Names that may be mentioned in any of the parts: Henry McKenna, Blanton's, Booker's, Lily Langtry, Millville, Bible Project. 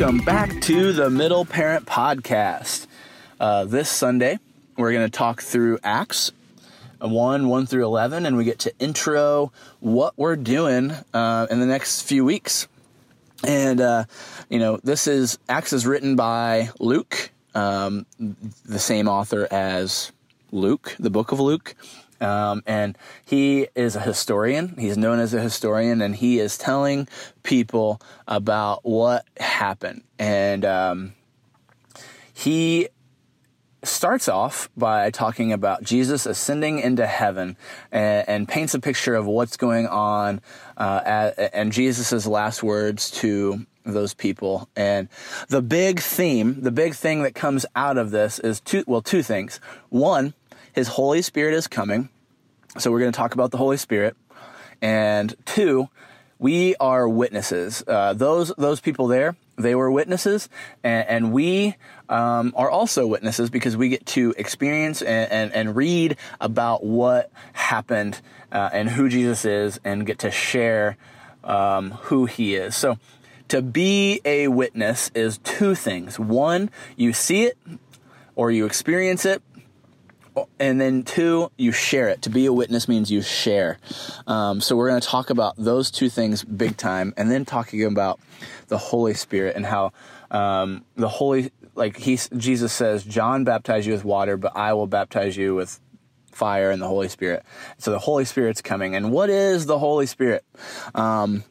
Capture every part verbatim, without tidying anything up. Welcome back to the Middle Parent Podcast. Uh, this Sunday, we're going to talk through Acts one, one through eleven, and we get to intro what we're doing uh, in the next few weeks. And, uh, you know, this is, Acts is written by Luke, um, the same author as Luke, the book of Luke. Um, and he is a historian. He's known as a historian, and he is telling people about what happened. And um, he starts off by talking about Jesus ascending into heaven and, and paints a picture of what's going on uh, at, and Jesus's last words to those people. And the big theme, the big thing that comes out of this is two, well, two things. One, His Holy Spirit is coming, so we're going to talk about the Holy Spirit. And two, we are witnesses. Uh, those those people there, they were witnesses, and, and we um, are also witnesses because we get to experience and, and, and read about what happened uh, and who Jesus is, and get to share um, who He is. So to be a witness is two things. One, you see it or you experience it. And then two, you share it. To be a witness means you share. Um, so we're going to talk about those two things big time, and then talking about the Holy Spirit and how um, the Holy, like he, Jesus says, John baptized you with water, but I will baptize you with fire and the Holy Spirit. So the Holy Spirit's coming. And what is the Holy Spirit? Um,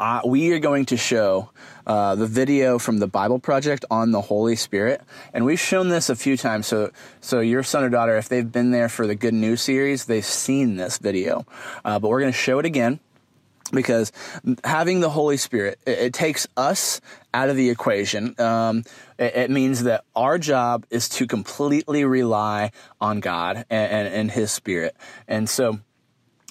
I, we are going to show uh, the video from the Bible Project on the Holy Spirit, and we've shown this a few times. So, so your son or daughter, if they've been there for the Good News series, they've seen this video. Uh, but we're going to show it again, because having the Holy Spirit, it, it takes us out of the equation. Um, it, it means that our job is to completely rely on God and, and, and His Spirit, and so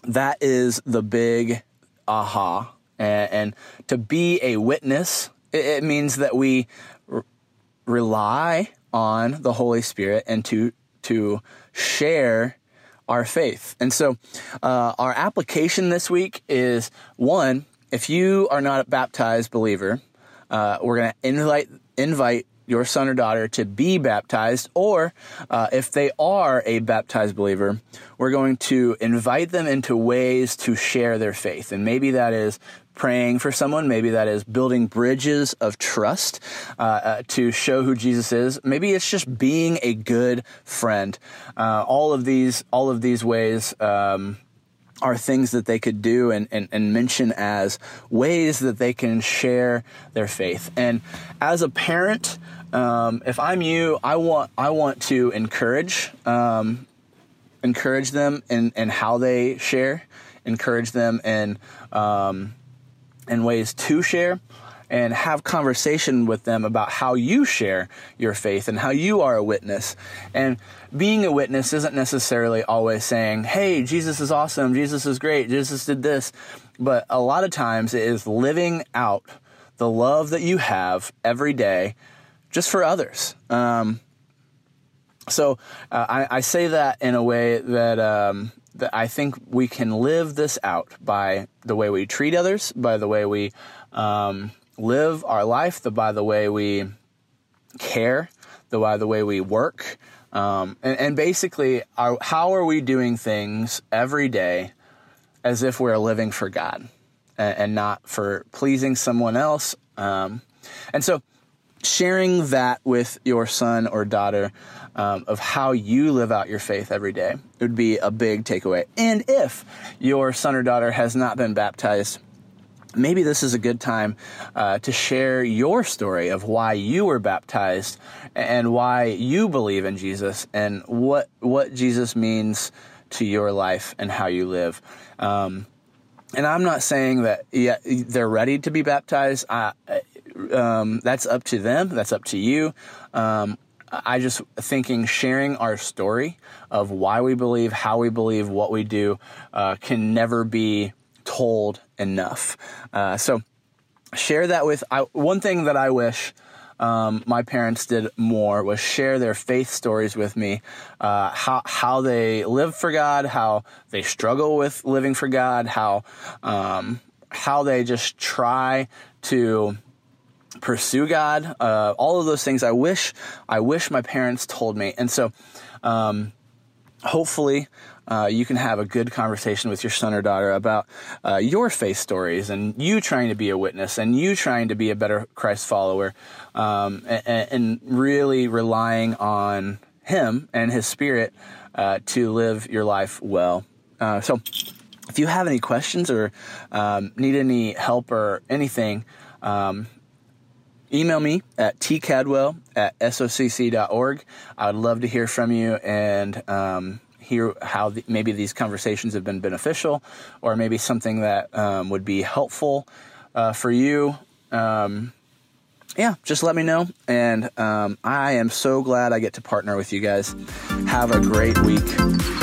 that is the big aha. And to be a witness, it means that we r- rely on the Holy Spirit and to to share our faith. And so uh, our application this week is, one, if you are not a baptized believer, uh, we're going to invite invite your son or daughter to be baptized, or uh, if they are a baptized believer, we're going to invite them into ways to share their faith. And maybe that is praying for someone. Maybe that is building bridges of trust uh, uh, to show who Jesus is. Maybe it's just being a good friend. Uh, all of these, all of these ways um, are things that they could do and, and, and mention as ways that they can share their faith. And as a parent, Um, if I'm you, I want I want to encourage um, encourage them in, in how they share, encourage them in um, in ways to share, and have conversation with them about how you share your faith and how you are a witness. And being a witness isn't necessarily always saying, "Hey, Jesus is awesome, Jesus is great, Jesus did this," but a lot of times it is living out the love that you have every day, just for others. Um, so uh, I, I say that in a way that, um, that I think we can live this out by the way we treat others, by the way we um, live our life, the, by the way we care, the, by the way we work. Um, and, and basically, our, how are we doing things every day as if we're living for God and, and not for pleasing someone else? Um, and so sharing that with your son or daughter um, of how you live out your faith every day, it would be a big takeaway. And if your son or daughter has not been baptized, maybe this is a good time uh, to share your story of why you were baptized and why you believe in Jesus and what what Jesus means to your life and how you live. Um, and I'm not saying that yet they're ready to be baptized. I, Um, that's up to them. That's up to you. Um, I just thinking sharing our story of why we believe, how we believe, what we do uh, can never be told enough. Uh, so share that with I, one thing that I wish um, my parents did more was share their faith stories with me, uh, how how they live for God, how they struggle with living for God, how um, how they just try to pursue God, uh, all of those things I wish, I wish my parents told me. And so um, hopefully uh, you can have a good conversation with your son or daughter about uh, your faith stories and you trying to be a witness and you trying to be a better Christ follower, um, and, and really relying on Him and His Spirit uh, to live your life well. Uh, so if you have any questions or um, need any help or anything, um, email me at t c a d w e l l at s o c c dot org. I would love to hear from you and um, hear how the, maybe these conversations have been beneficial or maybe something that um, would be helpful uh, for you. Um, yeah, just let me know. And um, I am so glad I get to partner with you guys. Have a great week.